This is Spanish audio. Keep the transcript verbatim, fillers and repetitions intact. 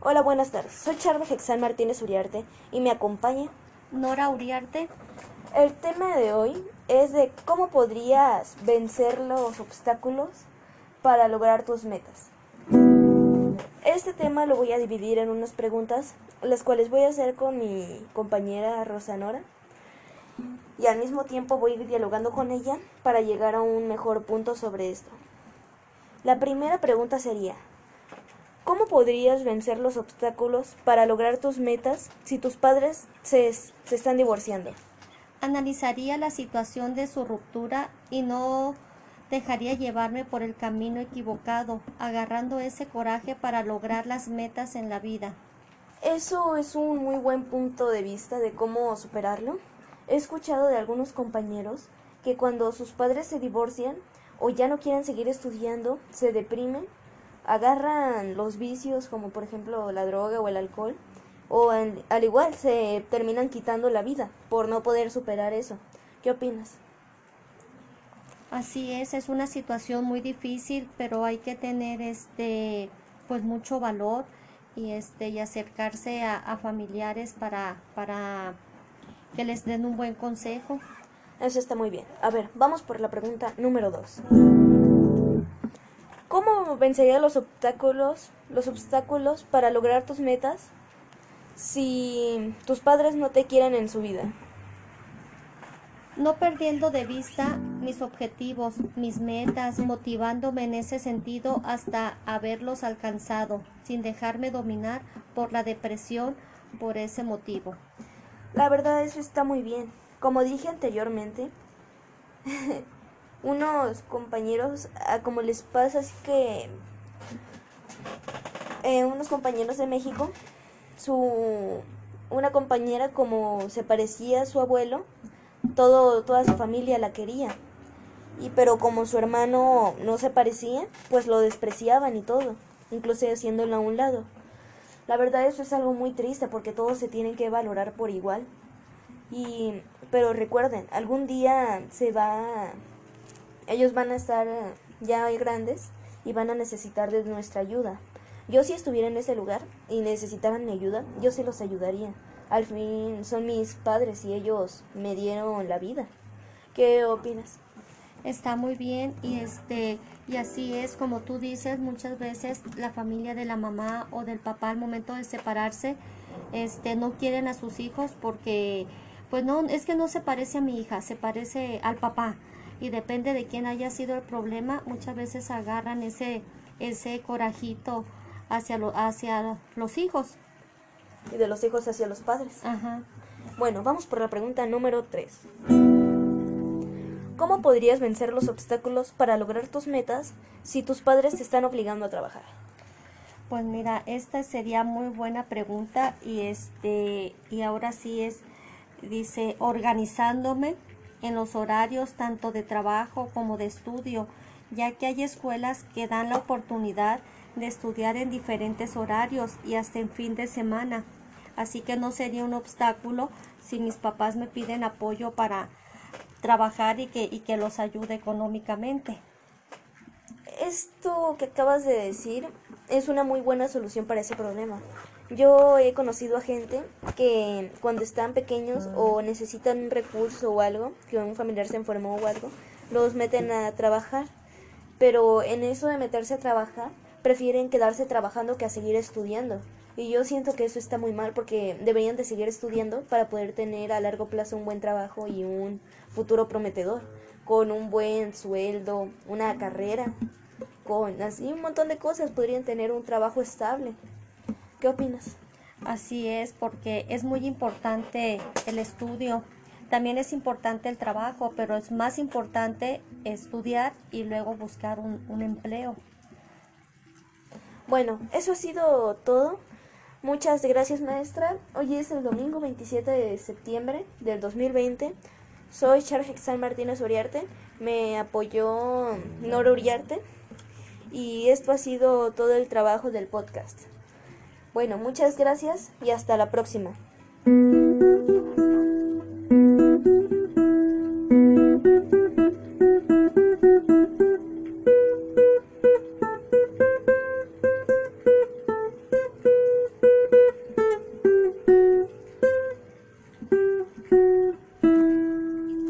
Hola, buenas tardes. Soy Charly Hexal Martínez Uriarte y me acompaña Nora Uriarte. El tema de hoy es de cómo podrías vencer los obstáculos para lograr tus metas. Este tema lo voy a dividir en unas preguntas, las cuales voy a hacer con mi compañera Rosa Nora. Y al mismo tiempo voy dialogando con ella para llegar a un mejor punto sobre esto. La primera pregunta sería: ¿cómo podrías vencer los obstáculos para lograr tus metas si tus padres se, se están divorciando? Analizaría la situación de su ruptura y no dejaría llevarme por el camino equivocado, agarrando ese coraje para lograr las metas en la vida. Eso es un muy buen punto de vista de cómo superarlo. He escuchado de algunos compañeros que cuando sus padres se divorcian o ya no quieren seguir estudiando, se deprimen, agarran los vicios como por ejemplo la droga o el alcohol, o en, al igual se terminan quitando la vida por no poder superar eso. ¿Qué opinas? Así es, es una situación muy difícil, pero hay que tener este pues mucho valor y este y acercarse a, a familiares para para que les den un buen consejo. Eso está muy bien. A ver, vamos por la pregunta número dos. ¿Cómo vencerías los obstáculos, los obstáculos para lograr tus metas si tus padres no te quieren en su vida? No perdiendo de vista mis objetivos, mis metas, motivándome en ese sentido hasta haberlos alcanzado, sin dejarme dominar por la depresión por ese motivo. La verdad, eso está muy bien. Como dije anteriormente, unos compañeros, como les pasa, es que eh, unos compañeros de México, su una compañera como se parecía a su abuelo, todo toda su familia la quería, y pero como su hermano no se parecía, pues lo despreciaban y todo, incluso haciéndolo a un lado. La verdad, eso es algo muy triste porque todos se tienen que valorar por igual. Y pero recuerden, algún día se va, ellos van a estar ya grandes y van a necesitar de nuestra ayuda. Yo si estuviera en ese lugar y necesitaran mi ayuda, yo sí los ayudaría. Al fin son mis padres y ellos me dieron la vida. ¿Qué opinas? Está muy bien, y este y así es como tú dices. Muchas veces la familia de la mamá o del papá, al momento de separarse, este no quieren a sus hijos porque pues no, es que no se parece a mi hija, se parece al papá, y depende de quién haya sido el problema, muchas veces agarran ese ese corajito hacia lo, hacia los hijos y de los hijos hacia los padres. Ajá. Bueno, vamos por la pregunta número tres. ¿Cómo podrías vencer los obstáculos para lograr tus metas si tus padres te están obligando a trabajar? Pues mira, esta sería muy buena pregunta, y este y ahora sí es, dice, organizándome en los horarios tanto de trabajo como de estudio, ya que hay escuelas que dan la oportunidad de estudiar en diferentes horarios y hasta en fin de semana. Así que no sería un obstáculo si mis papás me piden apoyo para trabajar y que, y que los ayude económicamente. Esto que acabas de decir es una muy buena solución para ese problema. Yo he conocido a gente que cuando están pequeños o necesitan un recurso o algo, que un familiar se enfermó o algo, los meten a trabajar, pero en eso de meterse a trabajar prefieren quedarse trabajando que a seguir estudiando. Y yo siento que eso está muy mal porque deberían de seguir estudiando para poder tener a largo plazo un buen trabajo y un futuro prometedor, con un buen sueldo, una carrera, con así un montón de cosas, podrían tener un trabajo estable. ¿Qué opinas? Así es, porque es muy importante el estudio, también es importante el trabajo, pero es más importante estudiar y luego buscar un, un empleo. Bueno, eso ha sido todo. Muchas gracias, maestra. Hoy es el domingo veintisiete de septiembre del dos mil veinte. Soy Charly Hexal Martínez Uriarte. Me apoyó Nora Uriarte. Y esto ha sido todo el trabajo del podcast. Bueno, muchas gracias y hasta la próxima.